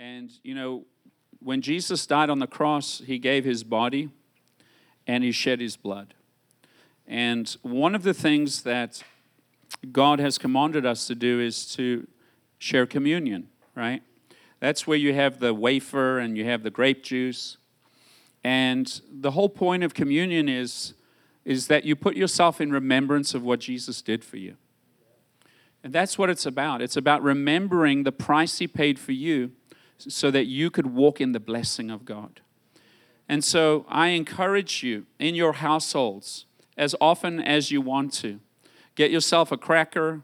And, you know, when Jesus died on the cross, he gave his body and he shed his blood. And one of the things that God has commanded us to do is to share communion, right? That's where you have the wafer and you have the grape juice. And the whole point of communion is that you put yourself in remembrance of what Jesus did for you. And that's what it's about. It's about remembering the price he paid for you so that you could walk in the blessing of God. And so I encourage you in your households, as often as you want to, get yourself a cracker,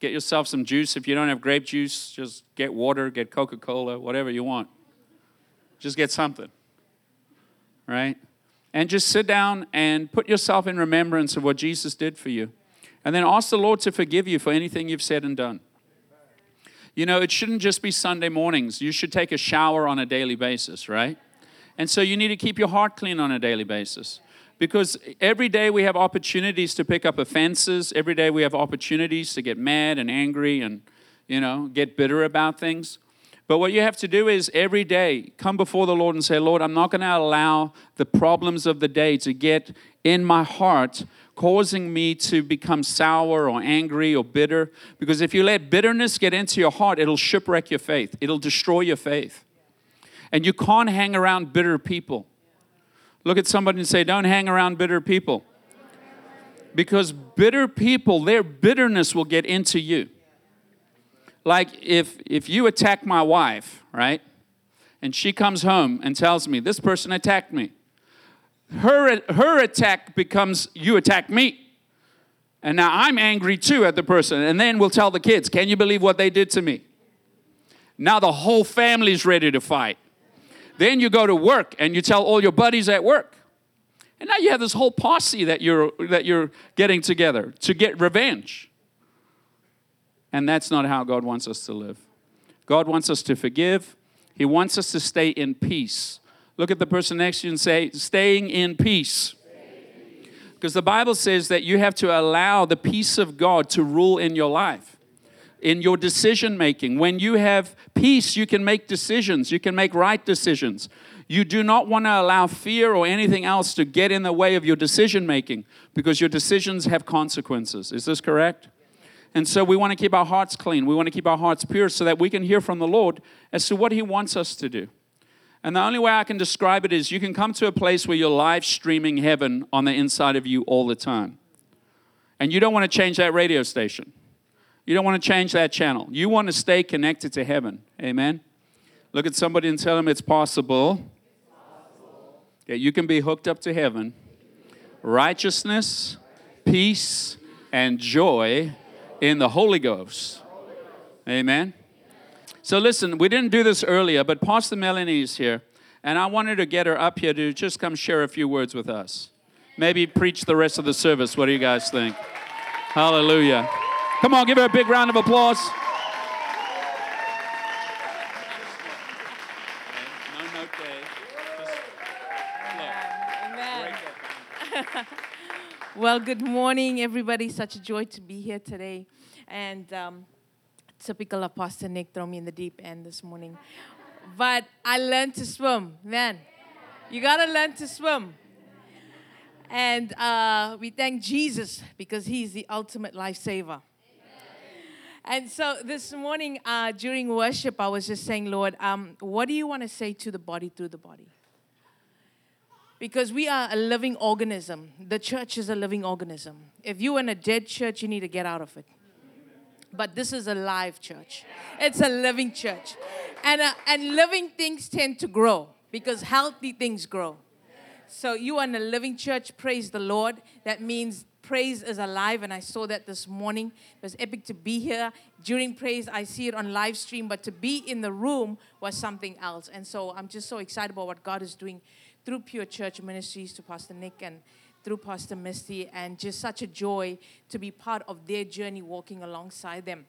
get yourself some juice. If you don't have grape juice, just get water, get Coca-Cola, whatever you want. Just get something, right? And just sit down and put yourself in remembrance of what Jesus did for you. And then ask the Lord to forgive you for anything you've said and done. You know, it shouldn't just be Sunday mornings. You should take a shower on a daily basis, right? And so you need to keep your heart clean on a daily basis. Because every day we have opportunities to pick up offenses. Every day we have opportunities to get mad and angry and, you know, get bitter about things. But what you have to do is every day come before the Lord and say, Lord, I'm not going to allow the problems of the day to get in my heart, causing me to become sour or angry or bitter. Because if you let bitterness get into your heart, it'll shipwreck your faith. It'll destroy your faith. And you can't hang around bitter people. Look at somebody and say, don't hang around bitter people. Because bitter people, their bitterness will get into you. Like if you attack my wife, right? And she comes home and tells me, this person attacked me. Her attack becomes, you attack me. And now I'm angry too at the person. And then we'll tell the kids, can you believe what they did to me? Now the whole family's ready to fight. Then you go to work and you tell all your buddies at work. And now you have this whole posse that you're getting together to get revenge. And that's not how God wants us to live. God wants us to forgive. He wants us to stay in peace. Look at the person next to you and say, staying in peace. Because the Bible says that you have to allow the peace of God to rule in your life, in your decision making. When you have peace, you can make decisions. You can make right decisions. You do not want to allow fear or anything else to get in the way of your decision making, because your decisions have consequences. Is this correct? And so we want to keep our hearts clean. We want to keep our hearts pure so that we can hear from the Lord as to what He wants us to do. And the only way I can describe it is you can come to a place where you're live streaming heaven on the inside of you all the time. And you don't want to change that radio station. You don't want to change that channel. You want to stay connected to heaven. Amen? Look at somebody and tell them it's possible that you can be hooked up to heaven. Righteousness, peace, and joy in the Holy Ghost. Amen? So listen, we didn't do this earlier, but Pastor Mellanie is here, and I wanted to get her up here to just come share a few words with us. Maybe preach the rest of the service. What do you guys think? Hallelujah. Come on, give her a big round of applause. Amen. Well, good morning, everybody. Such a joy to be here today. And typical Apostle Nick throw me in the deep end this morning. But I learned to swim, man. You got to learn to swim. And we thank Jesus because He's the ultimate lifesaver. And so this morning during worship, I was just saying, Lord, what do you want to say to the body through the body? Because we are a living organism. The church is a living organism. If you're in a dead church, you need to get out of it. But this is a live church. It's a living church. And living things tend to grow because healthy things grow. So you are in a living church. Praise the Lord. That means praise is alive, and I saw that this morning. It was epic to be here. During praise, I see it on live stream, but to be in the room was something else. And so I'm just so excited about what God is doing through Pure Church Ministries, to Pastor Nick and through Pastor Misty, and just such a joy to be part of their journey walking alongside them.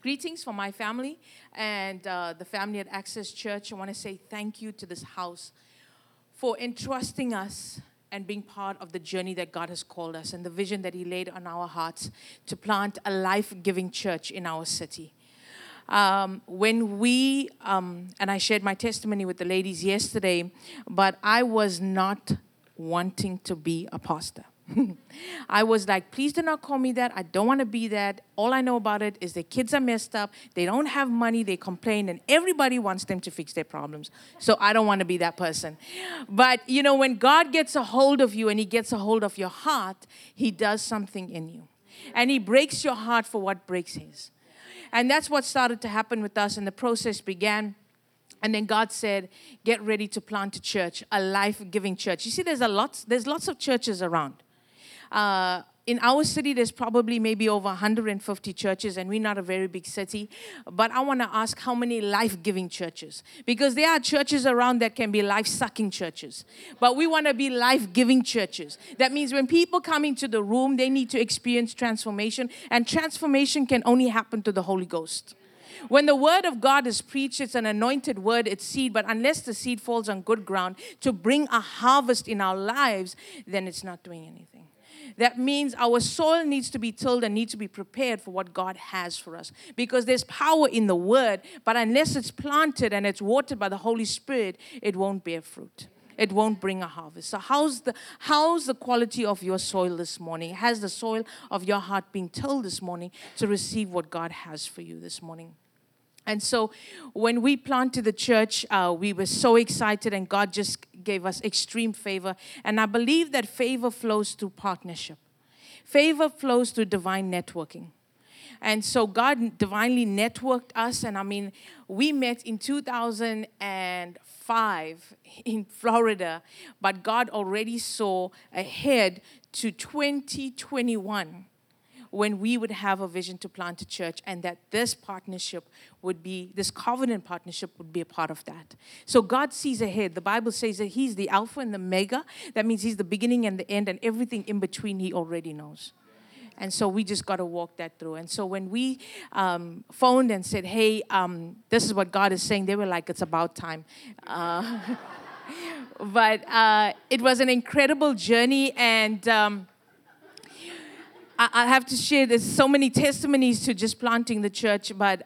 Greetings from my family and the family at Access Church. I want to say thank you to this house for entrusting us and being part of the journey that God has called us and the vision that He laid on our hearts to plant a life-giving church in our city. When we, and I shared my testimony with the ladies yesterday, but I was not wanting to be a pastor. I was like, please do not call me that. I don't want to be that. All I know about it is their kids are messed up. They don't have money. They complain. And everybody wants them to fix their problems. So I don't want to be that person. But, you know, when God gets a hold of you and he gets a hold of your heart, he does something in you. And he breaks your heart for what breaks his. And that's what started to happen with us. And the process began. And then God said, get ready to plant a church, a life-giving church. You see, there's lots of churches around. In our city, there's probably maybe over 150 churches, and we're not a very big city. But I want to ask, how many life-giving churches? Because there are churches around that can be life-sucking churches. But we want to be life-giving churches. That means when people come into the room, they need to experience transformation. And transformation can only happen through the Holy Ghost. When the word of God is preached, it's an anointed word, it's seed. But unless the seed falls on good ground to bring a harvest in our lives, then it's not doing anything. That means our soil needs to be tilled and needs to be prepared for what God has for us. Because there's power in the word, but unless it's planted and it's watered by the Holy Spirit, it won't bear fruit. It won't bring a harvest. So how's the quality of your soil this morning? Has the soil of your heart been tilled this morning to receive what God has for you this morning? And so when we planted the church, we were so excited, and God just gave us extreme favor. And I believe that favor flows through partnership. Favor flows through divine networking. And so God divinely networked us. And I mean, we met in 2005 in Florida, but God already saw ahead to 2021. When we would have a vision to plant a church, and that this partnership would be, this covenant partnership would be a part of that. So God sees ahead. The Bible says that he's the Alpha and the Omega. That means he's the beginning and the end, and everything in between he already knows. And so we just got to walk that through. And so when we phoned and said, hey, this is what God is saying, they were like, it's about time. But it was an incredible journey, and I have to share, there's so many testimonies to just planting the church, but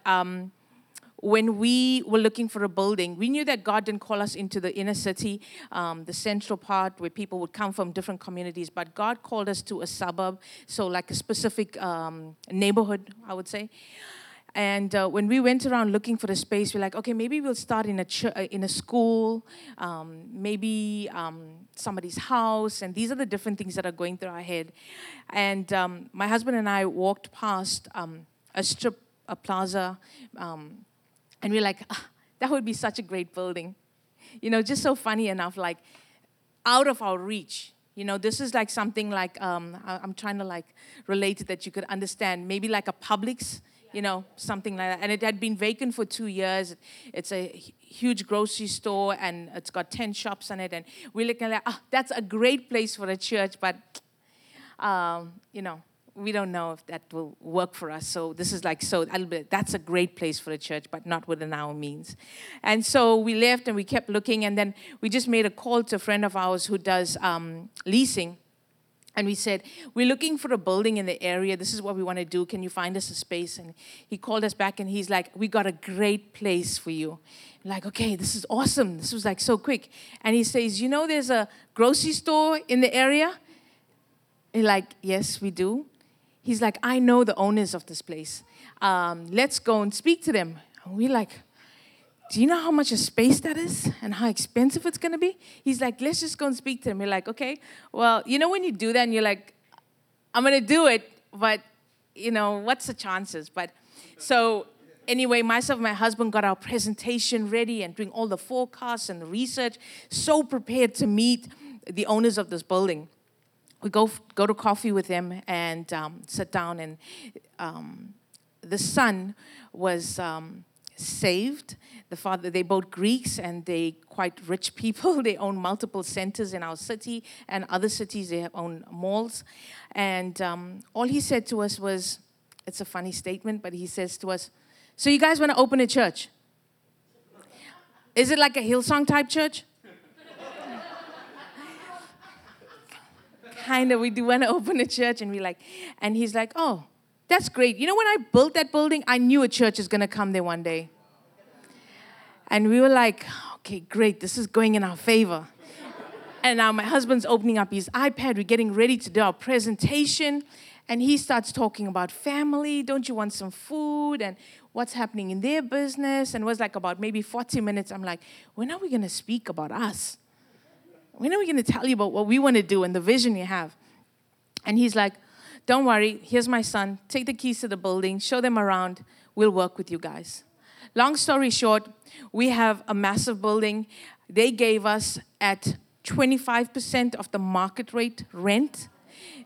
when we were looking for a building, we knew that God didn't call us into the inner city, the central part where people would come from different communities, but God called us to a suburb, so like a specific neighborhood, I would say. And when we went around looking for a space, we're like, okay, maybe we'll start in a school, maybe somebody's house. And these are the different things that are going through our head. And my husband and I walked past a plaza, and we're like, ah, that would be such a great building. You know, just so funny enough, like out of our reach. You know, this is like something like, I'm trying to like relate it that you could understand, maybe like a Publix. You know, something like that. And it had been vacant for 2 years. It's a huge grocery store, and it's got 10 shops on it. And we're looking like, oh, that's a great place for a church. But, you know, we don't know if that will work for us. So this is like, so a little bit, that's a great place for a church, but not within our means. And so we left, and we kept looking. And then we just made a call to a friend of ours who does leasing. And we said, we're looking for a building in the area. This is what we want to do. Can you find us a space? And he called us back, and he's like, we got a great place for you. I'm like, okay, this is awesome. This was like so quick. And he says, you know, there's a grocery store in the area? And like, yes, we do. He's like, I know the owners of this place. Let's go and speak to them. And we're like, do you know how much a space that is and how expensive it's going to be? He's like, let's just go and speak to him. You're like, okay, well, you know when you do that and you're like, I'm going to do it, but, you know, what's the chances? But so anyway, myself and my husband got our presentation ready and doing all the forecasts and the research, so prepared to meet the owners of this building. We go to coffee with them and sit down, and the son was saved. The father, they both Greeks, and they quite rich people. They own multiple centers in our city and other cities. They own malls. And all he said to us was, it's a funny statement, but he says to us, so you guys want to open a church? Is it like a Hillsong type church? Kind of, we do want to open a church. And we're like, and he's like, oh, That's great. You know, when I built that building, I knew a church is going to come there one day. And we were like, okay, great. This is going in our favor. And now my husband's opening up his iPad. We're getting ready to do our presentation. And he starts talking about family. Don't you want some food? And what's happening in their business? And it was like about maybe 40 minutes. I'm like, when are we going to speak about us? When are we going to tell you about what we want to do and the vision you have? And he's like, don't worry. Here's my son. Take the keys to the building. Show them around. We'll work with you guys. Long story short, we have a massive building. They gave us at 25% of the market rate rent.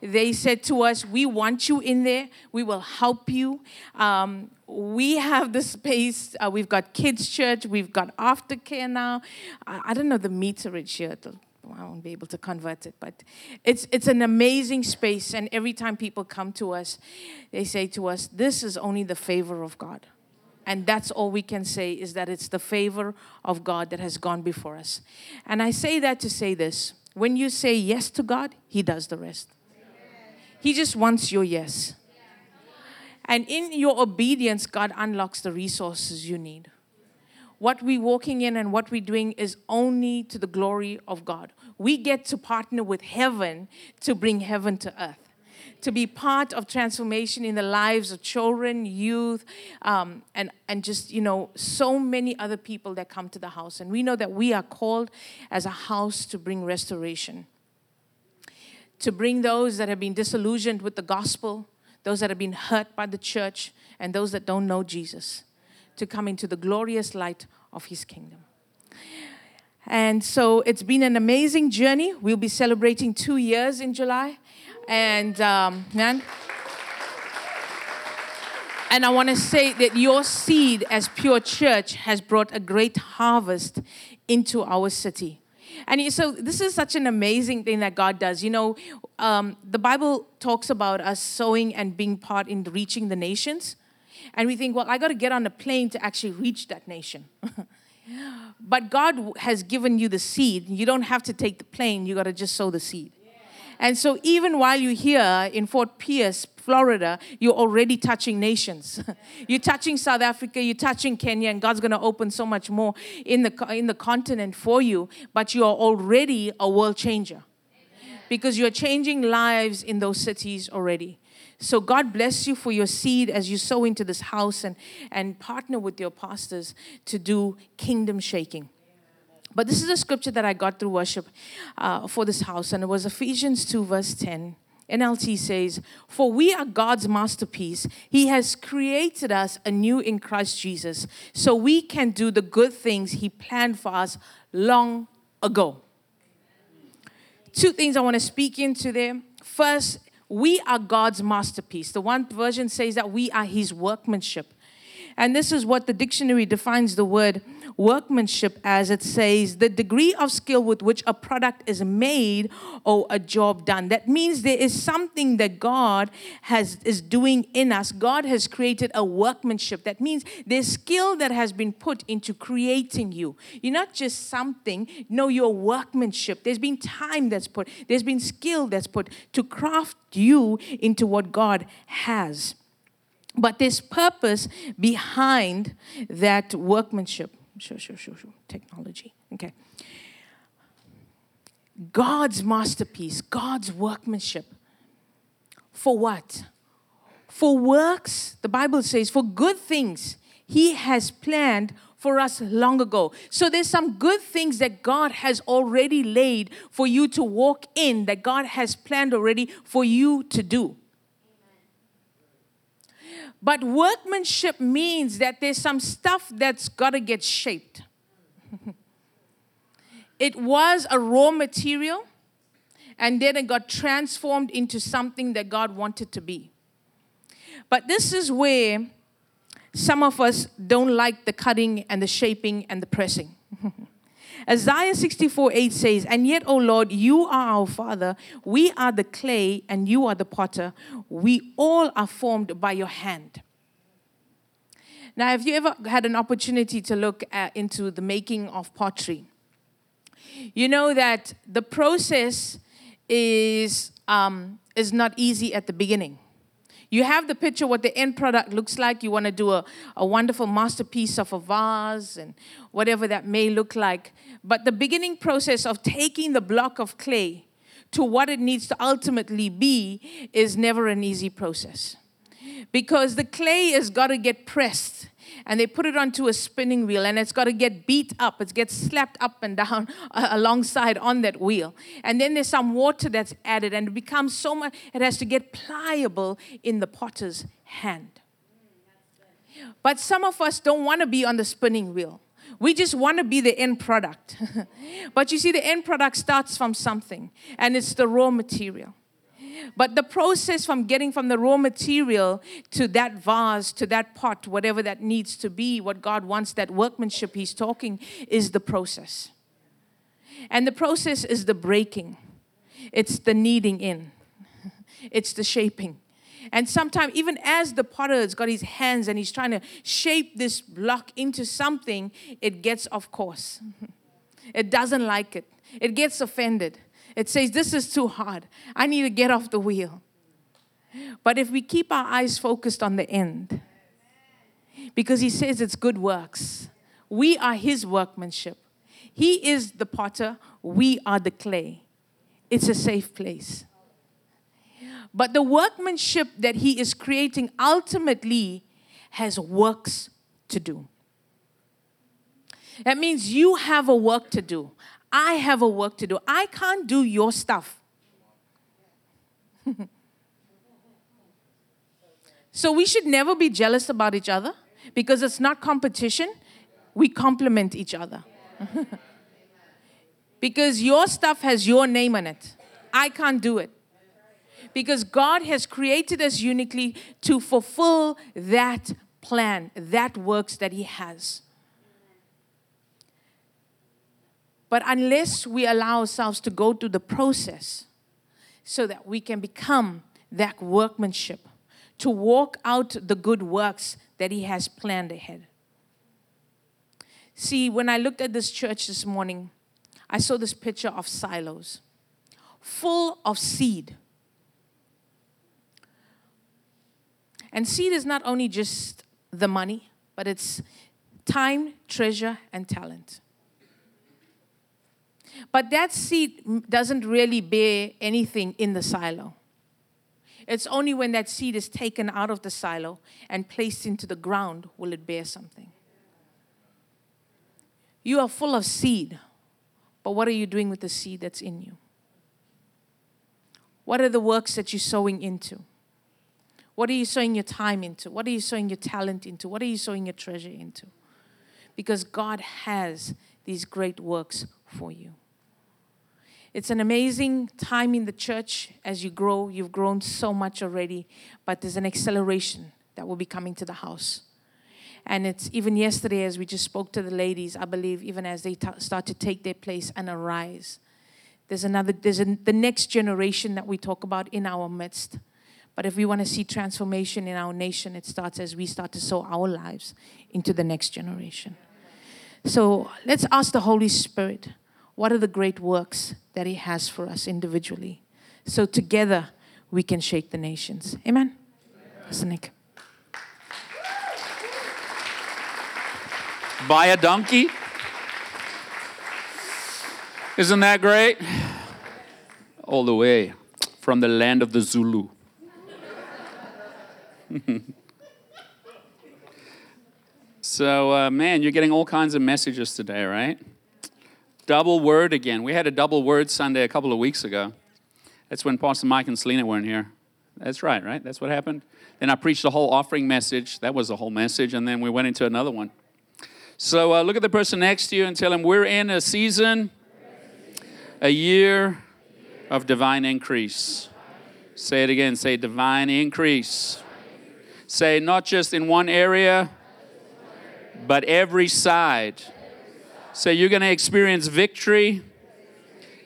They said to us, we want you in there. We will help you. We have the space. We've got kids' church. We've got aftercare now. I don't know the meterage here. I won't be able to convert it, but it's an amazing space. And every time people come to us, they say to us, this is only the favor of God. And that's all we can say is that it's the favor of God that has gone before us. And I say that to say this. When you say yes to God, He does the rest. He just wants your yes. And in your obedience, God unlocks the resources you need. What we're walking in and what we're doing is only to the glory of God. We get to partner with heaven to bring heaven to earth, to be part of transformation in the lives of children, youth, and just, you know, so many other people that come to the house. And we know that we are called as a house to bring restoration, to bring those that have been disillusioned with the gospel, those that have been hurt by the church, and those that don't know Jesus, to come into the glorious light of His kingdom. And so it's been an amazing journey. We'll be celebrating 2 years in July. And and I want to say that your seed as Pure Church has brought a great harvest into our city. And so this is such an amazing thing that God does. You know, the Bible talks about us sowing and being part in reaching the nations. And we think, well, I got to get on a plane to actually reach that nation. But God has given you the seed. You don't have to take the plane. You got to just sow the seed. Yeah. And so even while you're here in Fort Pierce, Florida, you're already touching nations. You're touching South Africa. You're touching Kenya. And God's going to open so much more in the continent for you. But you are already a world changer. Yeah. Because you're changing lives in those cities already. So God bless you for your seed as you sow into this house and partner with your pastors to do kingdom shaking. But this is a scripture that I got through worship for this house, and it was Ephesians 2 verse 10. NLT says, "For we are God's masterpiece. He has created us anew in Christ Jesus, so we can do the good things He planned for us long ago." Two things I want to speak into there. First, we are God's masterpiece. The one version says that we are His workmanship. And this is what the dictionary defines the word workmanship as. It says, the degree of skill with which a product is made or a job done. That means there is something that God is doing in us. God has created a workmanship. That means there's skill that has been put into creating you. You're not just something. No, your workmanship. There's been time that's put. There's been skill that's put to craft you into what God has. But there's purpose behind that workmanship. Technology. Okay. God's masterpiece, God's workmanship. For what? For works, the Bible says, for good things He has planned for us long ago. So there's some good things that God has already laid for you to walk in, that God has planned already for you to do. But workmanship means that there's some stuff that's got to get shaped. It was a raw material, and then it got transformed into something that God wanted to be. But this is where some of us don't like the cutting and the shaping and the pressing. Isaiah 64:8 says, "And yet, O Lord, You are our Father. We are the clay and You are the potter. We all are formed by Your hand." Now, have you ever had an opportunity to look into the making of pottery? You know that the process is not easy at the beginning. You have the picture what the end product looks like. You want to do a wonderful masterpiece of a vase and whatever that may look like. But the beginning process of taking the block of clay to what it needs to ultimately be is never an easy process. Because the clay has got to get pressed. And they put it onto a spinning wheel, and it's got to get beat up. It gets slapped up and down alongside on that wheel. And then there's some water that's added, and it becomes so much, it has to get pliable in the potter's hand. But some of us don't want to be on the spinning wheel. We just want to be the end product. But you see, the end product starts from something, and it's the raw material. But the process from getting from the raw material to that vase, to that pot, whatever that needs to be, what God wants, that workmanship he's talking, is the process. And the process is the breaking. It's the kneading in. It's the shaping. And sometimes, even as the potter has got his hands and he's trying to shape this block into something, it gets off course. It doesn't like it. It gets offended. It says, this is too hard. I need to get off the wheel. But if we keep our eyes focused on the end, because he says it's good works. We are his workmanship. He is the potter. We are the clay. It's a safe place. But the workmanship that he is creating ultimately has works to do. That means you have a work to do. I have a work to do. I can't do your stuff. So we should never be jealous about each other because it's not competition. We complement each other. Because your stuff has your name on it. I can't do it. Because God has created us uniquely to fulfill that plan, that works that he has. But unless we allow ourselves to go through the process so that we can become that workmanship, to walk out the good works that he has planned ahead. See, when I looked at this church this morning, I saw this picture of silos full of seed. And seed is not only just the money, but it's time, treasure, and talent. But that seed doesn't really bear anything in the silo. It's only when that seed is taken out of the silo and placed into the ground will it bear something. You are full of seed, but what are you doing with the seed that's in you? What are the works that you're sowing into? What are you sowing your time into? What are you sowing your talent into? What are you sowing your treasure into? Because God has these great works for you. It's an amazing time in the church as you grow. You've grown so much already, but there's an acceleration that will be coming to the house. And it's even yesterday as we just spoke to the ladies, I believe even as they start to take their place and arise, there's the next generation that we talk about in our midst. But if we want to see transformation in our nation, it starts as we start to sow our lives into the next generation. So let's ask the Holy Spirit, what are the great works that he has for us individually? So together we can shake the nations. Amen? Pastor Nick. Buy a donkey? Isn't that great? All the way from the land of the Zulu. So, man, you're getting all kinds of messages today, right? Double word again. We had a double word Sunday a couple of weeks ago. That's when Pastor Mike and Selena weren't here. That's right? That's what happened. Then I preached the whole offering message. That was the whole message. And then we went into another one. So look at the person next to you and tell them, we're in a season, a year of divine increase. Say it again. Say divine increase. Say not just in one area, but every side. So you're going to experience victory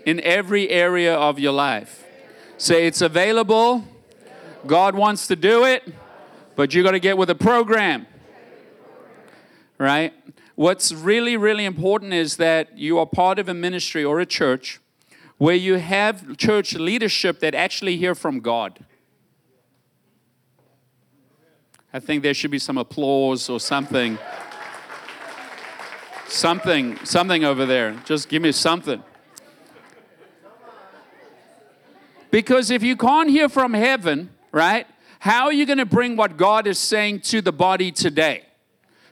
in every area of your life. Say it's available. God wants to do it, but you got to get with a program. Right? What's really, really important is that you are part of a ministry or a church where you have church leadership that actually hear from God. I think there should be some applause or something. Something over there. Just give me something. Because if you can't hear from heaven, right, how are you going to bring what God is saying to the body today?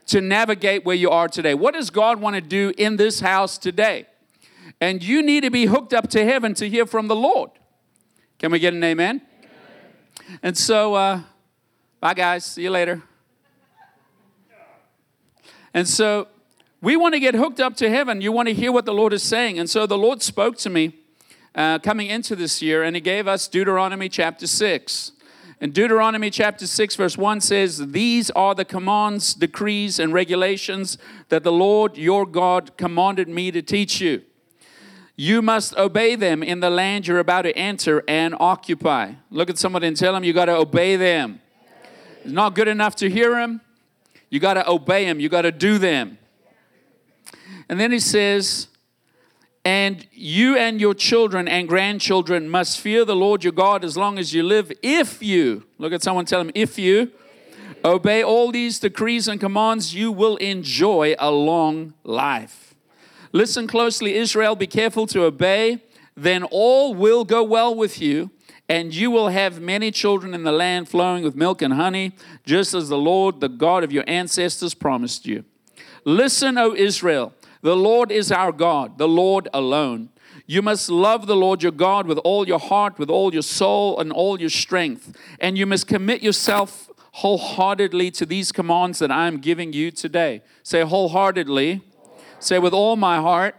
To navigate where you are today. What does God want to do in this house today? And you need to be hooked up to heaven to hear from the Lord. Can we get an amen? Amen. And so, bye guys, see you later. And so, we want to get hooked up to heaven. You want to hear what the Lord is saying. And so the Lord spoke to me coming into this year, and He gave us Deuteronomy chapter 6. And Deuteronomy chapter 6 verse 1 says, "These are the commands, decrees, and regulations that the Lord your God commanded me to teach you. You must obey them in the land you're about to enter and occupy." Look at somebody and tell them, you got to obey them. It's not good enough to hear them. You got to obey them. You got to do them. And then He says, "And you and your children and grandchildren must fear the Lord your God as long as you live. If you," look at someone, tell them, "if you obey all these decrees and commands, you will enjoy a long life. Listen closely, Israel, be careful to obey. Then all will go well with you, and you will have many children in the land flowing with milk and honey, just as the Lord, the God of your ancestors, promised you. Listen, O Israel, the Lord is our God, the Lord alone. You must love the Lord your God with all your heart, with all your soul, and all your strength. And you must commit yourself wholeheartedly to these commands that I am giving you today." Say wholeheartedly. Say with all my heart.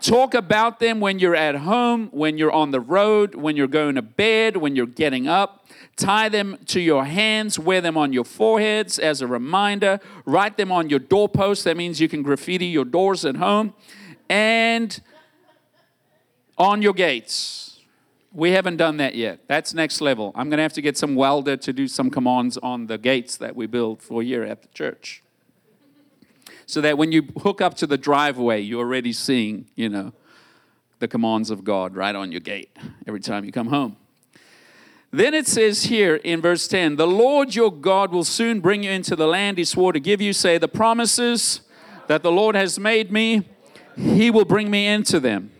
Talk about them when you're at home, when you're on the road, when you're going to bed, when you're getting up. Tie them to your hands, wear them on your foreheads as a reminder, write them on your doorposts. That means you can graffiti your doors at home and on your gates. We haven't done that yet. That's next level. I'm going to have to get some welder to do some commands on the gates that we build for here at the church. So that when you hook up to the driveway, you're already seeing, you know, the commands of God right on your gate every time you come home. Then it says here in verse 10, "The Lord your God will soon bring you into the land He swore to give you." Say, "The promises that the Lord has made me, He will bring me into them."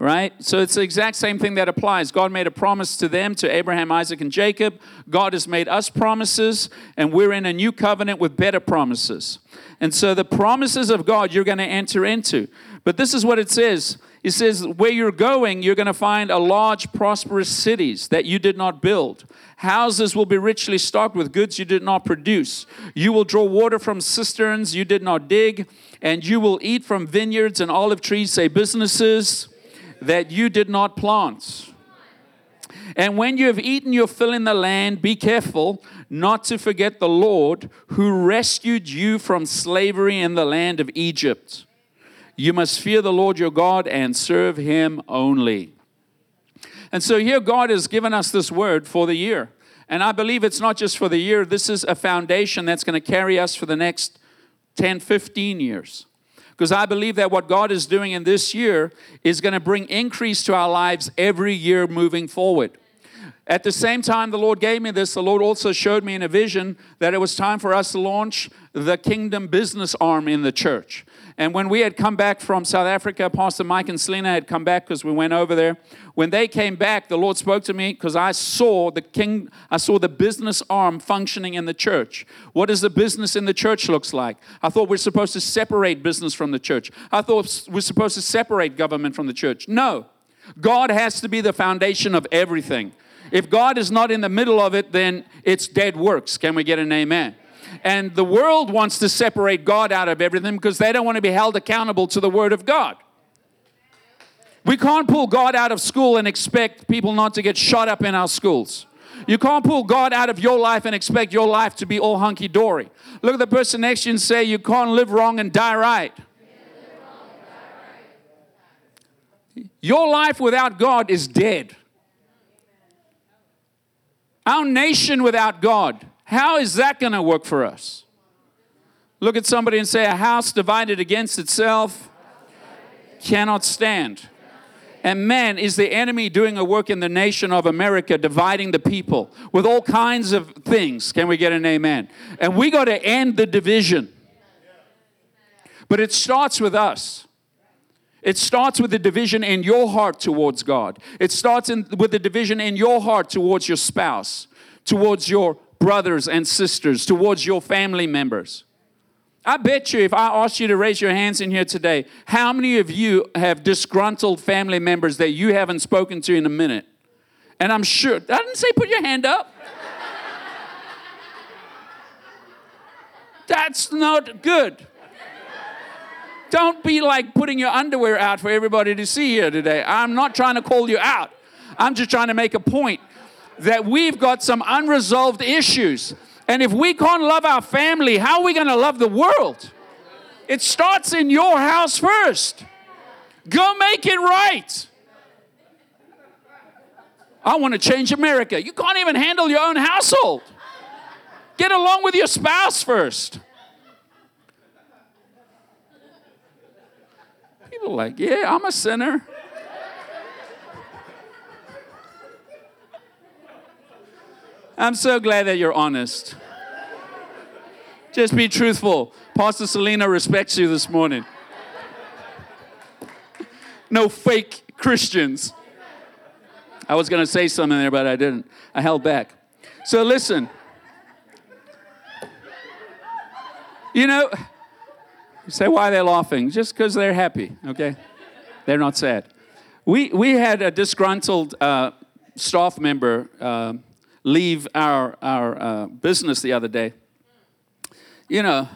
Right? So it's the exact same thing that applies. God made a promise to them, to Abraham, Isaac, and Jacob. God has made us promises, and we're in a new covenant with better promises. And so the promises of God you're going to enter into. But this is what it says. It says, where you're going, you're going to find a large, prosperous cities that you did not build. Houses will be richly stocked with goods you did not produce. You will draw water from cisterns you did not dig, and you will eat from vineyards and olive trees, say businesses, that you did not plant. And when you have eaten your fill in the land, be careful not to forget the Lord who rescued you from slavery in the land of Egypt. You must fear the Lord your God and serve Him only. And so here God has given us this word for the year. And I believe it's not just for the year. This is a foundation that's going to carry us for the next 10, 15 years. Because I believe that what God is doing in this year is going to bring increase to our lives every year moving forward. At the same time the Lord gave me this, the Lord also showed me in a vision that it was time for us to launch the kingdom business arm in the church. And when we had come back from South Africa, Pastor Mike and Selena had come back because we went over there. When they came back, the Lord spoke to me because I saw the business arm functioning in the church. What does the business in the church looks like? I thought we're supposed to separate business from the church. I thought we're supposed to separate government from the church. No, God has to be the foundation of everything. If God is not in the middle of it, then it's dead works. Can we get an amen? And the world wants to separate God out of everything because they don't want to be held accountable to the Word of God. We can't pull God out of school and expect people not to get shot up in our schools. You can't pull God out of your life and expect your life to be all hunky-dory. Look at the person next to you and say, you can't live wrong and die right. Your life without God is dead. Our nation without God, how is that going to work for us? Look at somebody and say, a house divided against itself cannot stand. And man, is the enemy doing a work in the nation of America, dividing the people with all kinds of things. Can we get an amen? And we got to end the division. But it starts with us. It starts with the division in your heart towards God. It starts with the division in your heart towards your spouse, towards your brothers and sisters, towards your family members. I bet you if I asked you to raise your hands in here today, how many of you have disgruntled family members that you haven't spoken to in a minute? And I'm sure, I didn't say put your hand up. That's not good. Don't be like putting your underwear out for everybody to see here today. I'm not trying to call you out. I'm just trying to make a point that we've got some unresolved issues. And if we can't love our family, how are we going to love the world? It starts in your house first. Go make it right. I want to change America. You can't even handle your own household. Get along with your spouse first. People are like, yeah, I'm a sinner. I'm so glad that you're honest. Just be truthful. Pastor Selena respects you this morning. No fake Christians. I was going to say something there, but I didn't. I held back. So listen. You know, you say why they're laughing. Just because they're happy, okay? They're not sad. We had a disgruntled staff member leave our business the other day. You know,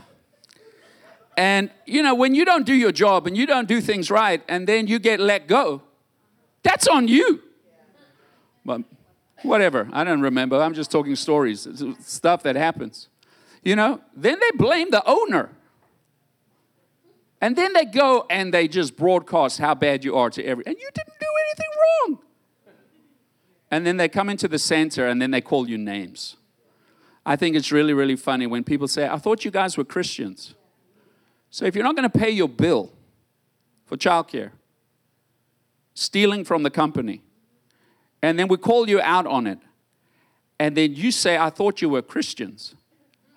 and you know, when you don't do your job and you don't do things right and then you get let go, that's on you. But whatever, I don't remember. I'm just talking stories, stuff that happens. You know, then they blame the owner. And then they go and they just broadcast how bad you are to everyone. And you didn't do anything wrong. And then they come into the center and then they call you names. I think it's really, really funny when people say, I thought you guys were Christians. So if you're not going to pay your bill for childcare, stealing from the company, and then we call you out on it, and then you say, I thought you were Christians.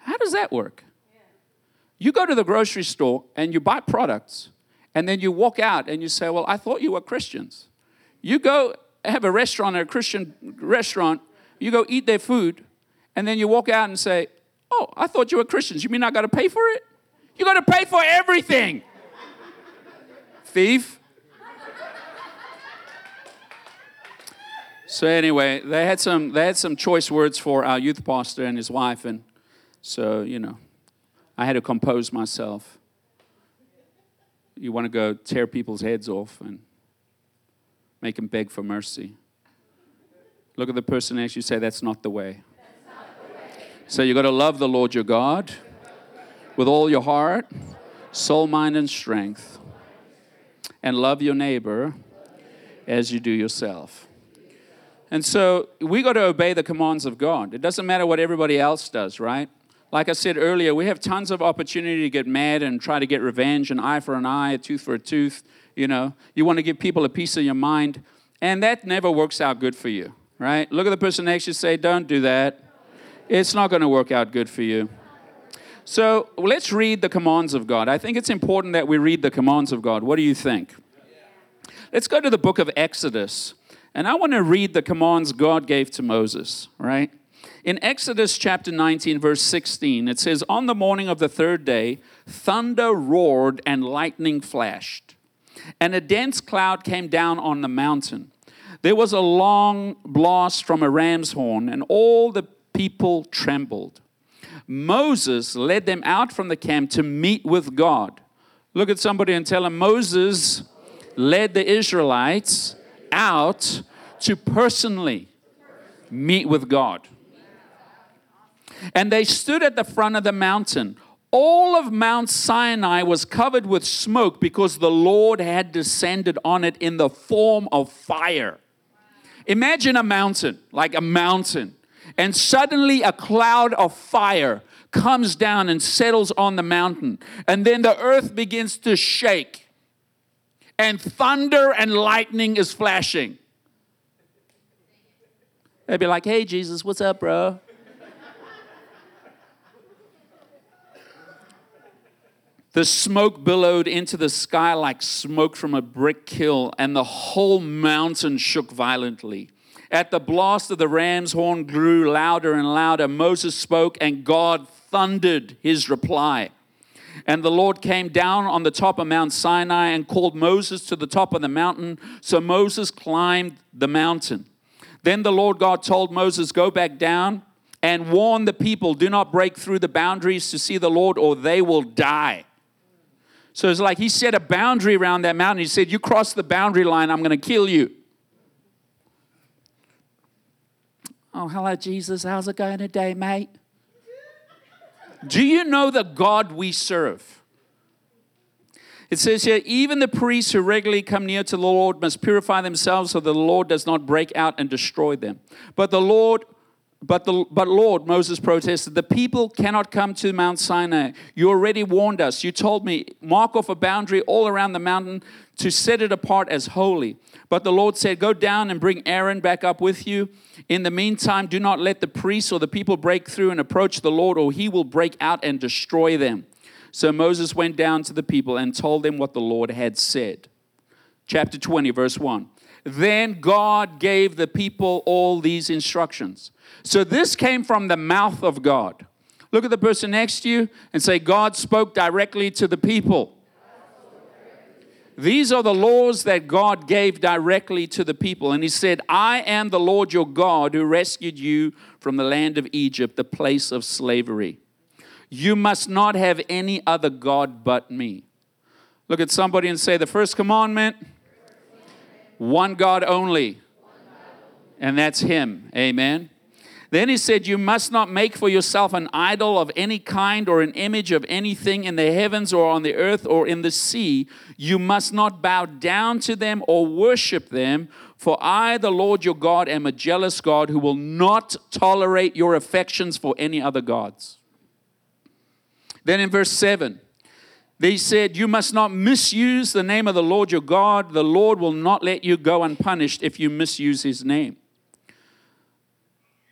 How does that work? You go to the grocery store and you buy products, and then you walk out and you say, well, I thought you were Christians. You go have a restaurant or a Christian restaurant, you go eat their food, and then you walk out and say, oh, I thought you were Christians. You mean I got to pay for it? You got to pay for everything. Thief. So anyway, they had some choice words for our youth pastor and his wife, and so, you know, I had to compose myself. You want to go tear people's heads off and make them beg for mercy. Look at the person next to you, say, that's not the way. So you got to love the Lord your God with all your heart, soul, mind, and strength. And love your neighbor as you do yourself. And so we got to obey the commands of God. It doesn't matter what everybody else does, right? Like I said earlier, we have tons of opportunity to get mad and try to get revenge, an eye for an eye, a tooth for a tooth, you know. You want to give people a piece of your mind, and that never works out good for you, right? Look at the person next to you, say, don't do that. It's not going to work out good for you. So let's read the commands of God. I think it's important that we read the commands of God. What do you think? Let's go to the book of Exodus, and I want to read the commands God gave to Moses, right? In Exodus chapter 19, verse 16, it says, on the morning of the third day, thunder roared and lightning flashed, and a dense cloud came down on the mountain. There was a long blast from a ram's horn, and all the people trembled. Moses led them out from the camp to meet with God. Look at somebody and tell them, Moses led the Israelites out to personally meet with God. And they stood at the front of the mountain. All of Mount Sinai was covered with smoke because the Lord had descended on it in the form of fire. Imagine a mountain, like a mountain. And suddenly a cloud of fire comes down and settles on the mountain. And then the earth begins to shake. and thunder and lightning is flashing. They'd be like, hey, Jesus, what's up, bro? The smoke billowed into the sky like smoke from a brick kiln, and the whole mountain shook violently. At the blast of the ram's horn grew louder and louder. Moses spoke, and God thundered his reply. And the Lord came down on the top of Mount Sinai and called Moses to the top of the mountain. So Moses climbed the mountain. Then the Lord God told Moses, go back down and warn the people, do not break through the boundaries to see the Lord, or they will die. So it's like he set a boundary around that mountain. He said, you cross the boundary line, I'm going to kill you. Oh, hello, Jesus. How's it going today, mate? Do you know the God we serve? It says here, even the priests who regularly come near to the Lord must purify themselves so that the Lord does not break out and destroy them. But Lord, Moses protested, the people cannot come to Mount Sinai. You already warned us. You told me, mark off a boundary all around the mountain to set it apart as holy. But the Lord said, go down and bring Aaron back up with you. In the meantime, do not let the priests or the people break through and approach the Lord, or he will break out and destroy them. So Moses went down to the people and told them what the Lord had said. Chapter 20, verse 1. Then God gave the people all these instructions. So this came from the mouth of God. Look at the person next to you and say, God spoke directly to the people. These are the laws that God gave directly to the people. And he said, I am the Lord your God who rescued you from the land of Egypt, the place of slavery. You must not have any other God but me. Look at somebody and say, the first commandment, one God only. And that's him. Amen. Then he said, you must not make for yourself an idol of any kind or an image of anything in the heavens or on the earth or in the sea. You must not bow down to them or worship them. For I, the Lord your God, am a jealous God who will not tolerate your affections for any other gods. Then in verse 7, they said, you must not misuse the name of the Lord your God. The Lord will not let you go unpunished if you misuse his name.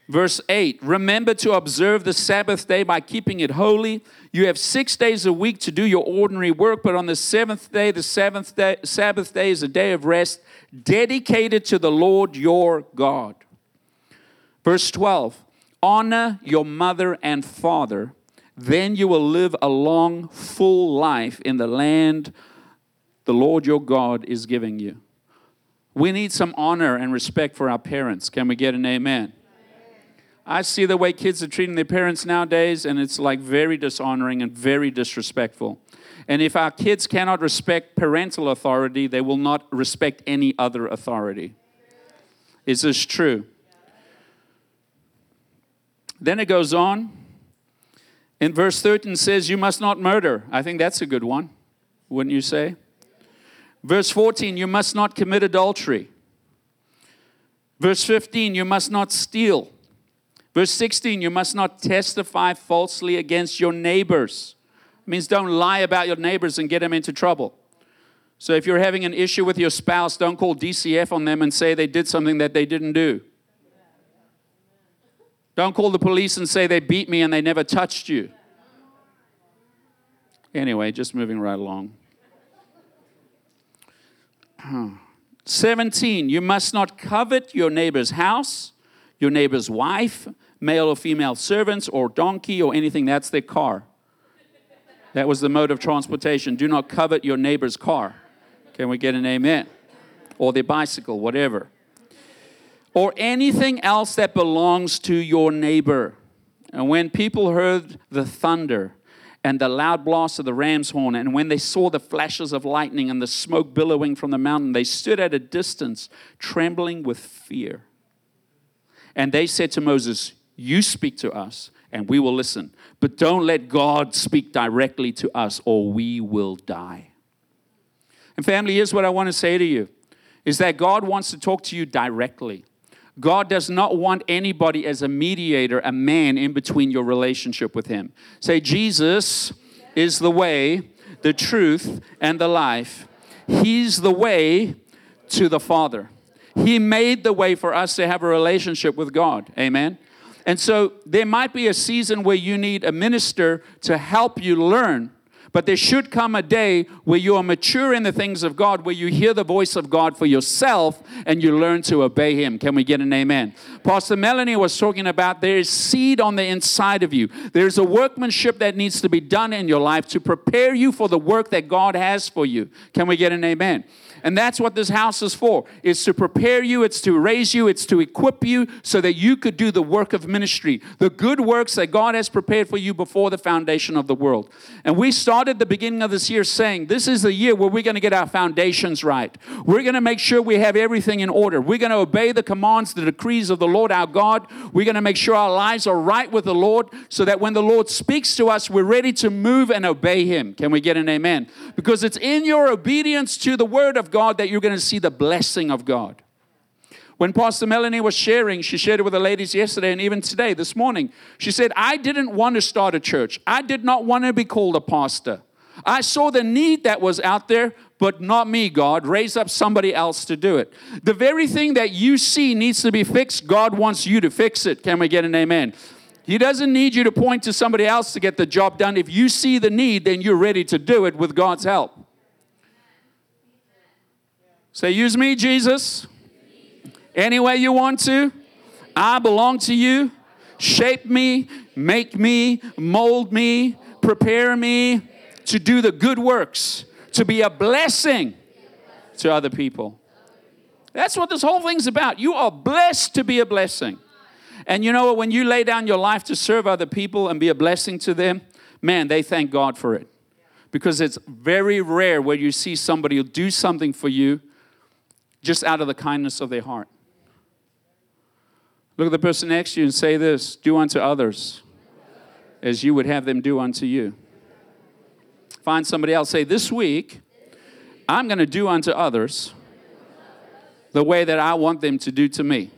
Verse 8, remember to observe the Sabbath day by keeping it holy. You have 6 days a week to do your ordinary work, but on the seventh day, Sabbath day is a day of rest dedicated to the Lord your God. Verse 12, honor your mother and father, then you will live a long, full life in the land the Lord your God is giving you. We need some honor and respect for our parents. Can we get an amen? I see the way kids are treating their parents nowadays, and it's like very dishonoring and very disrespectful. And if our kids cannot respect parental authority, they will not respect any other authority. Is this true? Then it goes on. In verse 13 says, you must not murder. I think that's a good one, wouldn't you say? Verse 14, you must not commit adultery. Verse 15, you must not steal. Verse 16, you must not testify falsely against your neighbors. It means don't lie about your neighbors and get them into trouble. So if you're having an issue with your spouse, don't call DCF on them and say they did something that they didn't do. Don't call the police and say they beat me and they never touched you. Anyway, just moving right along. 17, you must not covet your neighbor's house, your neighbor's wife, male or female servants, or donkey, or anything. That's their car. That was the mode of transportation. Do not covet your neighbor's car. Can we get an amen? Or their bicycle, whatever. Or anything else that belongs to your neighbor. And when people heard the thunder and the loud blast of the ram's horn, and when they saw the flashes of lightning and the smoke billowing from the mountain, they stood at a distance, trembling with fear. And they said to Moses, you speak to us and we will listen, but don't let God speak directly to us or we will die. And family, here's what I want to say to you, is that God wants to talk to you directly. God does not want anybody as a mediator, a man in between your relationship with him. Say, Jesus is the way, the truth, and the life. He's the way to the Father. He made the way for us to have a relationship with God. Amen. And so there might be a season where you need a minister to help you learn. But there should come a day where you are mature in the things of God, where you hear the voice of God for yourself and you learn to obey Him. Can we get an amen? Pastor Mellanie was talking about there is seed on the inside of you. There is a workmanship that needs to be done in your life to prepare you for the work that God has for you. Can we get an amen? And that's what this house is for. It's to prepare you. It's to raise you. It's to equip you so that you could do the work of ministry, the good works that God has prepared for you before the foundation of the world. And we started the beginning of this year saying, this is the year where we're going to get our foundations right. We're going to make sure we have everything in order. We're going to obey the commands, the decrees of the Lord our God. We're going to make sure our lives are right with the Lord so that when the Lord speaks to us, we're ready to move and obey Him. Can we get an amen? Because it's in your obedience to the Word of God that you're going to see the blessing of God. When Pastor Mellanie was sharing, she shared it with the ladies yesterday and even today, this morning. She said, I didn't want to start a church. I did not want to be called a pastor. I saw the need that was out there, but not me, God. Raise up somebody else to do it. The very thing that you see needs to be fixed, God wants you to fix it. Can we get an amen? He doesn't need you to point to somebody else to get the job done. If you see the need, then you're ready to do it with God's help. Say, use me, Jesus, any way you want to. I belong to you. Shape me, make me, mold me, prepare me to do the good works, to be a blessing to other people. That's what this whole thing's about. You are blessed to be a blessing. And you know what? When you lay down your life to serve other people and be a blessing to them, man, they thank God for it. Because it's very rare where you see somebody who'll do something for you just out of the kindness of their heart. Look at the person next to you and say this, do unto others as you would have them do unto you. Find somebody else. Say, this week, I'm going to do unto others the way that I want them to do to me.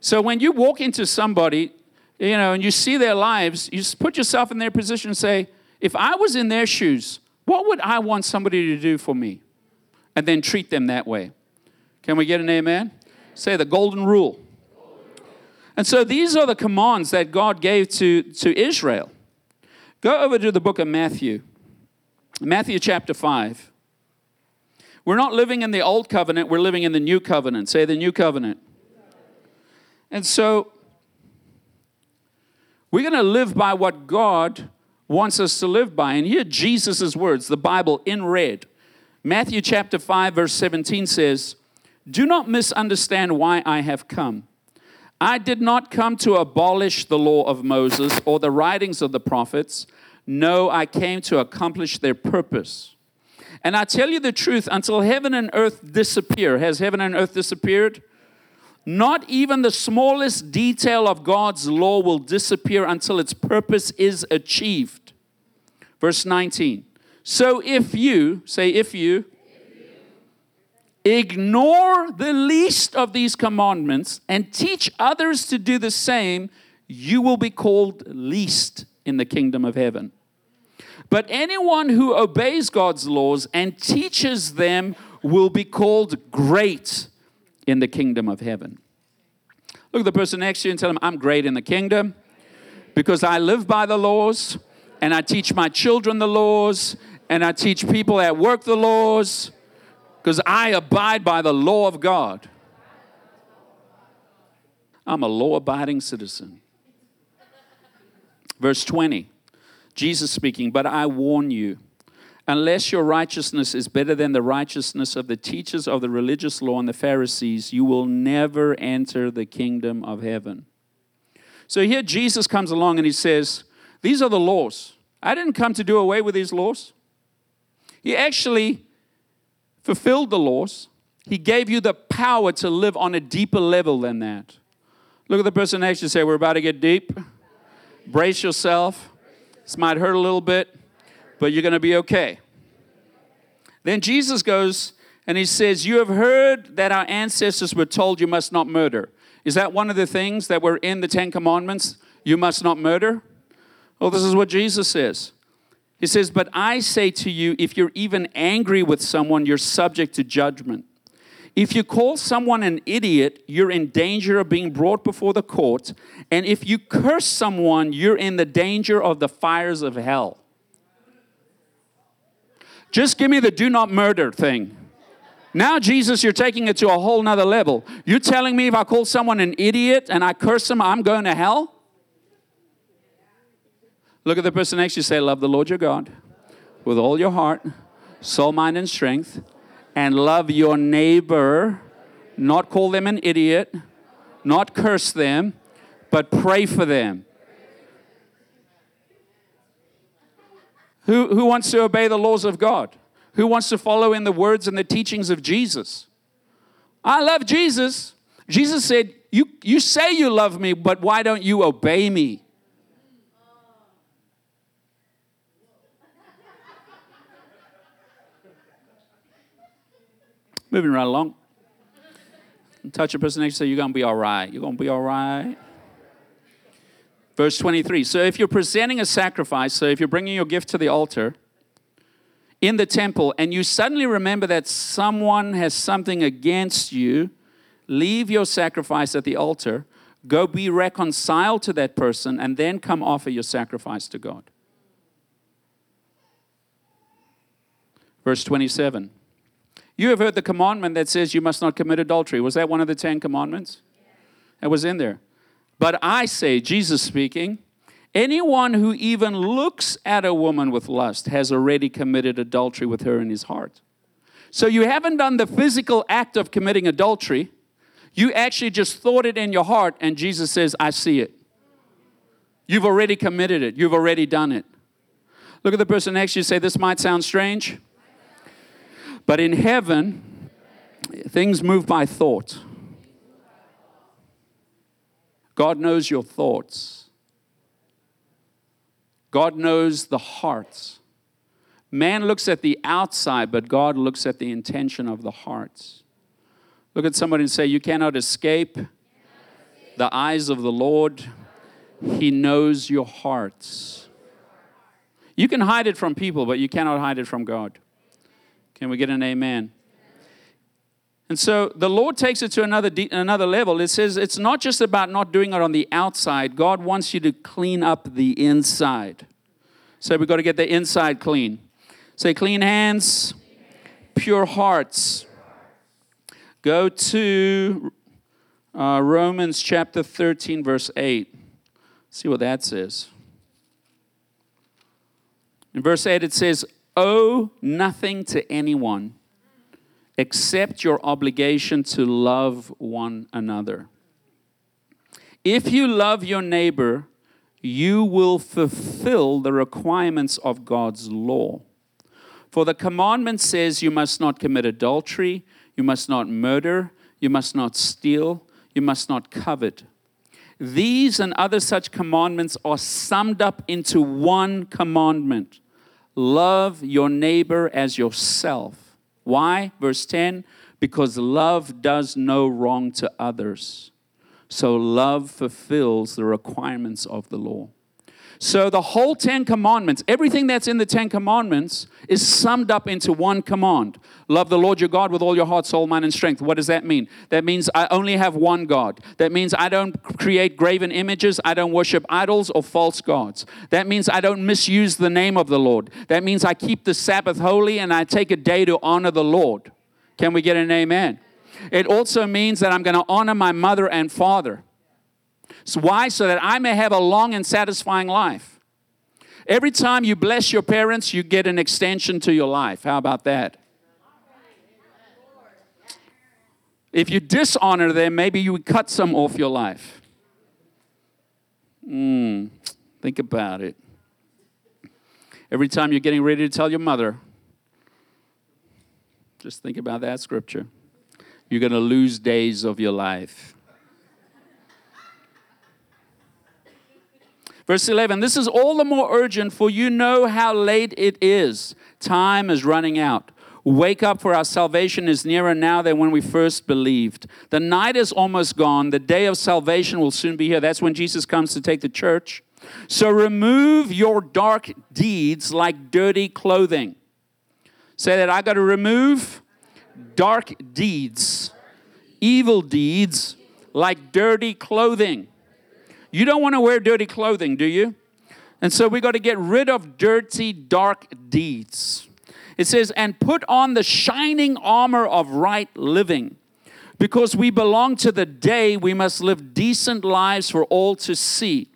So when you walk into somebody, you know, and you see their lives, you just put yourself in their position and say, if I was in their shoes, what would I want somebody to do for me? And then treat them that way. Can we get an amen? Say the golden rule. And so these are the commands that God gave to Israel. Go over to the book of Matthew. Matthew chapter 5. We're not living in the old covenant. We're living in the new covenant. Say the new covenant. And so we're going to live by what God wants us to live by. And here Jesus' words, the Bible in red. Matthew chapter 5 verse 17 says, do not misunderstand why I have come. I did not come to abolish the law of Moses or the writings of the prophets. No, I came to accomplish their purpose. And I tell you the truth, until heaven and earth disappear. Has heaven and earth disappeared? Not even the smallest detail of God's law will disappear until its purpose is achieved. Verse 19. So if you, say if you ignore the least of these commandments and teach others to do the same, you will be called least in the kingdom of heaven. But anyone who obeys God's laws and teaches them will be called great in the kingdom of heaven. Look at the person next to you and tell them, I'm great in the kingdom because I live by the laws and I teach my children the laws and I teach people at work the laws because I abide by the law of God. I'm a law-abiding citizen. Verse 20, Jesus speaking, but I warn you, unless your righteousness is better than the righteousness of the teachers of the religious law and the Pharisees, you will never enter the kingdom of heaven. So here Jesus comes along and he says, these are the laws. I didn't come to do away with these laws. He actually fulfilled the laws. He gave you the power to live on a deeper level than that. Look at the person next to you and say, we're about to get deep. Brace yourself. This might hurt a little bit, but you're going to be okay. Then Jesus goes and he says, you have heard that our ancestors were told you must not murder. Is that one of the things that were in the Ten Commandments? You must not murder? Well, this is what Jesus says. He says, but I say to you, if you're even angry with someone, you're subject to judgment. If you call someone an idiot, you're in danger of being brought before the court. And if you curse someone, you're in the danger of the fires of hell. Just give me the do not murder thing. Now, Jesus, you're taking it to a whole nother level. You're telling me if I call someone an idiot and I curse them, I'm going to hell? Look at the person next to you, say, love the Lord your God with all your heart, soul, mind, and strength. And love your neighbor, not call them an idiot, not curse them, but pray for them. Who wants to obey the laws of God? Who wants to follow in the words and the teachings of Jesus? I love Jesus. Jesus said, you say you love me, but why don't you obey me? Moving right along. Touch your person next to you, say, you're going to be all right. You're going to be all right. Verse 23. So if you're presenting a sacrifice, so if you're bringing your gift to the altar in the temple, and you suddenly remember that someone has something against you, leave your sacrifice at the altar, go be reconciled to that person, and then come offer your sacrifice to God. Verse 27. You have heard the commandment that says you must not commit adultery. Was that one of the 10 commandments? It was in there. But I say, Jesus speaking, anyone who even looks at a woman with lust has already committed adultery with her in his heart. So you haven't done the physical act of committing adultery. You actually just thought it in your heart, and Jesus says, I see it. You've already committed it. You've already done it. Look at the person next to you, say, this might sound strange. But in heaven, things move by thought. God knows your thoughts. God knows the hearts. Man looks at the outside, but God looks at the intention of the hearts. Look at somebody and say, you cannot escape the eyes of the Lord. He knows your hearts. You can hide it from people, but you cannot hide it from God. Can we get an amen? And so the Lord takes it to another level. It says it's not just about not doing it on the outside. God wants you to clean up the inside. So we've got to get the inside clean. Say clean hands, pure hearts. Go to Romans chapter 13, verse 8. See what that says. In verse 8 it says, owe nothing to anyone except your obligation to love one another. If you love your neighbor, you will fulfill the requirements of God's law. For the commandment says you must not commit adultery, you must not murder, you must not steal, you must not covet. These and other such commandments are summed up into one commandment. Love your neighbor as yourself. Why? Verse 10, because love does no wrong to others. So love fulfills the requirements of the law. So the whole 10 commandments, everything that's in the 10 commandments is summed up into one command. Love the Lord your God with all your heart, soul, mind, and strength. What does that mean? That means I only have one God. That means I don't create graven images. I don't worship idols or false gods. That means I don't misuse the name of the Lord. That means I keep the Sabbath holy and I take a day to honor the Lord. Can we get an amen? It also means that I'm going to honor my mother and father. So why? So that I may have a long and satisfying life. Every time you bless your parents, you get an extension to your life. How about that? If you dishonor them, maybe you would cut some off your life. Think about it. Every time you're getting ready to tell your mother, just think about that scripture. You're going to lose days of your life. Verse 11, this is all the more urgent, for you know how late it is. Time is running out. Wake up, for our salvation is nearer now than when we first believed. The night is almost gone. The day of salvation will soon be here. That's when Jesus comes to take the church. So remove your dark deeds like dirty clothing. Say that, I got to remove dark deeds, evil deeds like dirty clothing. You don't want to wear dirty clothing, do you? And so we got to get rid of dirty, dark deeds. It says, and put on the shining armor of right living. Because we belong to the day, we must live decent lives for all to see.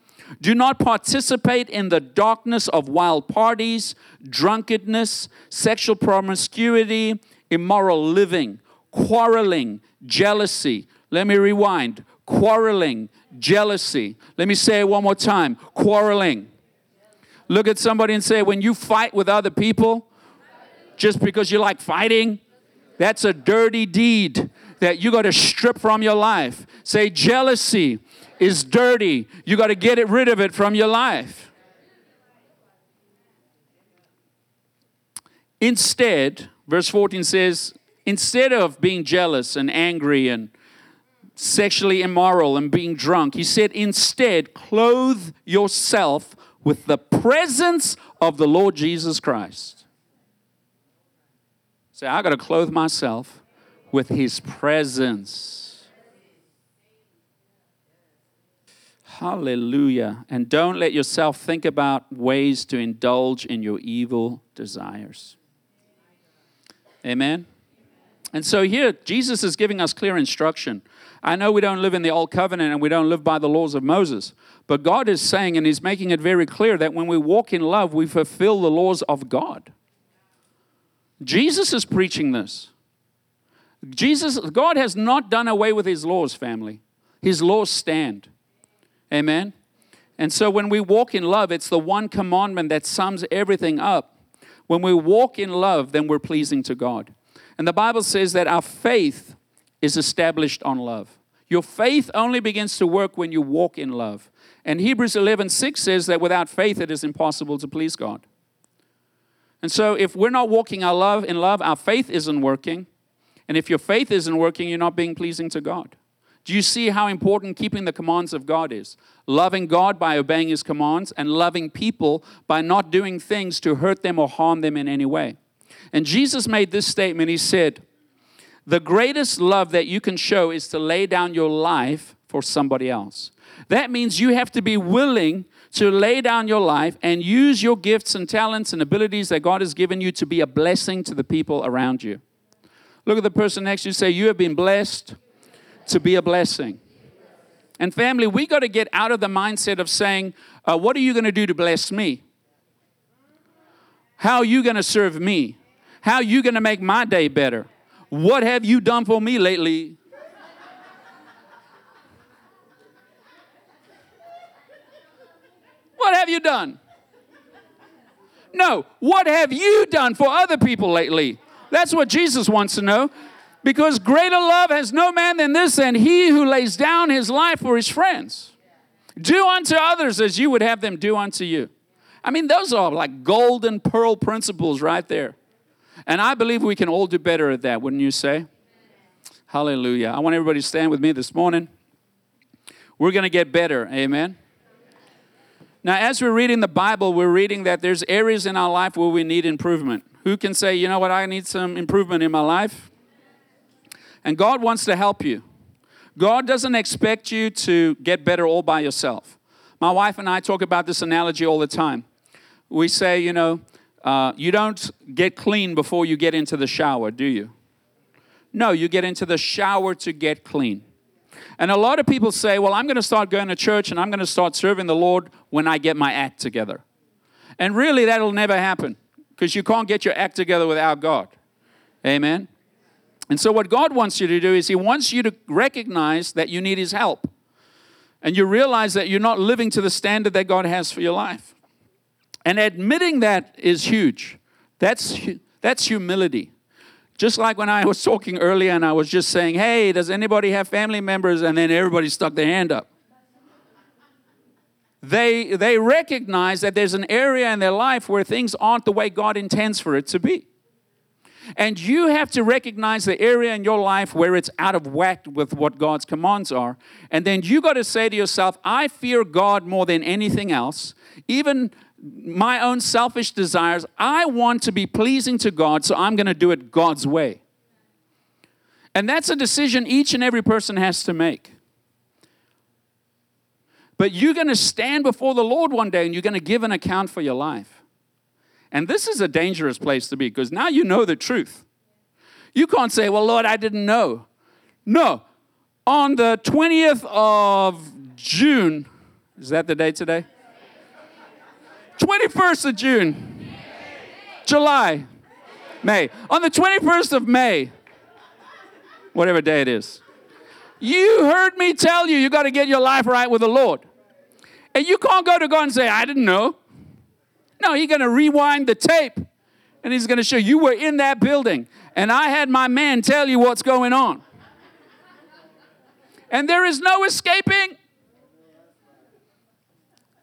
Do not participate in the darkness of wild parties, drunkenness, sexual promiscuity, immoral living, quarreling, jealousy. Let me rewind. Quarreling, jealousy. Let me say it one more time. Quarreling. Look at somebody and say, when you fight with other people, just because you like fighting, that's a dirty deed that you got to strip from your life. Say, jealousy is dirty. You got to get it rid of it from your life. Instead, verse 14 says, instead of being jealous and angry and sexually immoral and being drunk, he said, instead, clothe yourself with the presence of the Lord Jesus Christ. Say, I got to clothe myself with his presence. Hallelujah. And don't let yourself think about ways to indulge in your evil desires. Amen? And so here, Jesus is giving us clear instruction. I know we don't live in the old covenant and we don't live by the laws of Moses, but God is saying, and he's making it very clear, that when we walk in love, we fulfill the laws of God. Jesus is preaching this. God has not done away with his laws, family. His laws stand. Amen? And so when we walk in love, it's the one commandment that sums everything up. When we walk in love, then we're pleasing to God. And the Bible says that our faith is established on love. Your faith only begins to work when you walk in love. And Hebrews 11:6 says that without faith, it is impossible to please God. And so if we're not walking in love, our faith isn't working. And if your faith isn't working, you're not being pleasing to God. Do you see how important keeping the commands of God is? Loving God by obeying his commands and loving people by not doing things to hurt them or harm them in any way. And Jesus made this statement. He said, the greatest love that you can show is to lay down your life for somebody else. That means you have to be willing to lay down your life and use your gifts and talents and abilities that God has given you to be a blessing to the people around you. Look at the person next to you and say, you have been blessed to be a blessing. And family, we got to get out of the mindset of saying, what are you going to do to bless me? How are you going to serve me? How are you going to make my day better? What have you done for me lately? What have you done? No, what have you done for other people lately? That's what Jesus wants to know. Because greater love has no man than this, and he who lays down his life for his friends. Do unto others as you would have them do unto you. I mean, those are like golden pearl principles right there. And I believe we can all do better at that, wouldn't you say? Hallelujah. I want everybody to stand with me this morning. We're going to get better. Amen. Now, as we're reading the Bible, we're reading that there's areas in our life where we need improvement. Who can say, you know what, I need some improvement in my life? And God wants to help you. God doesn't expect you to get better all by yourself. My wife and I talk about this analogy all the time. We say, you know, you don't get clean before you get into the shower, do you? No, you get into the shower to get clean. And a lot of people say, well, I'm going to start going to church and I'm going to start serving the Lord when I get my act together. And really, that'll never happen. Because you can't get your act together without God. Amen? And so what God wants you to do is he wants you to recognize that you need his help. And you realize that you're not living to the standard that God has for your life. And admitting that is huge. That's humility. Just like when I was talking earlier and I was just saying, hey, does anybody have family members? And then everybody stuck their hand up. They recognize that there's an area in their life where things aren't the way God intends for it to be. And you have to recognize the area in your life where it's out of whack with what God's commands are. And then you got to say to yourself, I fear God more than anything else. Even my own selfish desires, I want to be pleasing to God, so I'm going to do it God's way. And that's a decision each and every person has to make. But you're going to stand before the Lord one day and you're going to give an account for your life. And this is a dangerous place to be, because now you know the truth. You can't say, well, Lord, I didn't know. No. On the 20th of June, is that the day today? 21st of June, July, May. On the 21st of May, whatever day it is, you heard me tell you, you got to get your life right with the Lord. And you can't go to God and say, I didn't know. No, he's going to rewind the tape and he's going to show you were in that building and I had my man tell you what's going on. And there is no escaping.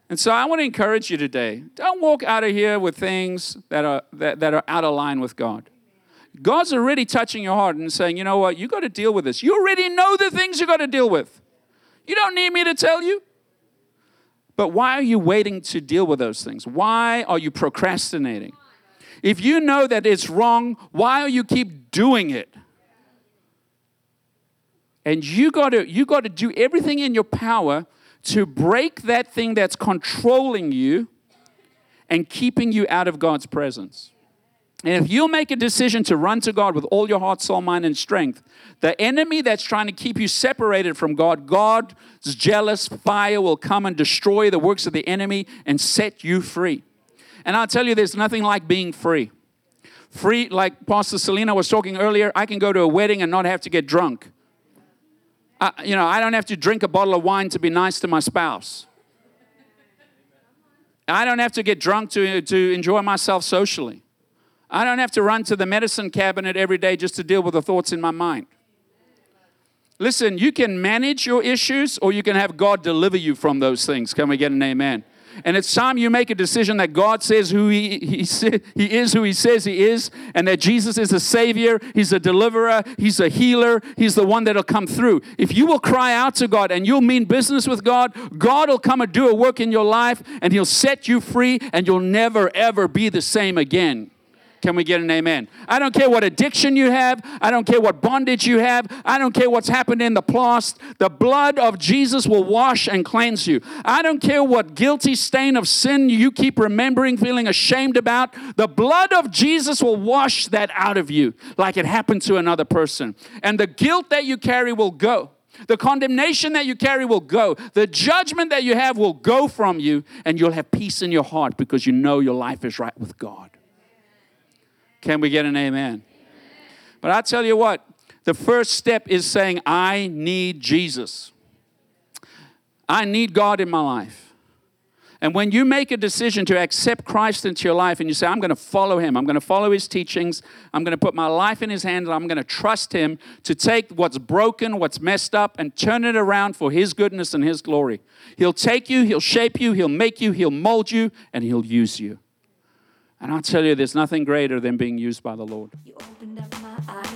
And so I want to encourage you today. Don't walk out of here with things that are out of line with God. God's already touching your heart and saying, you know what, you got to deal with this. You already know the things you got to deal with. You don't need me to tell you. But why are you waiting to deal with those things? Why are you procrastinating? If you know that it's wrong, why are you keep doing it? And you got to do everything in your power to break that thing that's controlling you and keeping you out of God's presence. And if you make a decision to run to God with all your heart, soul, mind, and strength, the enemy that's trying to keep you separated from God, God's jealous fire will come and destroy the works of the enemy and set you free. And I'll tell you, there's nothing like being free. Free, like Pastor Selena was talking earlier, I can go to a wedding and not have to get drunk. I don't have to drink a bottle of wine to be nice to my spouse. I don't have to get drunk to enjoy myself socially. I don't have to run to the medicine cabinet every day just to deal with the thoughts in my mind. Listen, you can manage your issues or you can have God deliver you from those things. Can we get an amen? And it's time you make a decision that God says who he is who he says he is, and that Jesus is a savior, he's a deliverer, he's a healer, he's the one that'll come through. If you will cry out to God and you'll mean business with God, God will come and do a work in your life and he'll set you free and you'll never ever be the same again. Can we get an amen? I don't care what addiction you have. I don't care what bondage you have. I don't care what's happened in the past. The blood of Jesus will wash and cleanse you. I don't care what guilty stain of sin you keep remembering, feeling ashamed about. The blood of Jesus will wash that out of you like it happened to another person. And the guilt that you carry will go. The condemnation that you carry will go. The judgment that you have will go from you. And you'll have peace in your heart because you know your life is right with God. Can we get an amen? But I tell you what, the first step is saying, I need Jesus. I need God in my life. And when you make a decision to accept Christ into your life and you say, I'm going to follow him, I'm going to follow his teachings, I'm going to put my life in his hands, and I'm going to trust him to take what's broken, what's messed up, and turn it around for his goodness and his glory. He'll take you, he'll shape you, he'll make you, he'll mold you, and he'll use you. And I'll tell you, there's nothing greater than being used by the Lord. You opened up my eyes.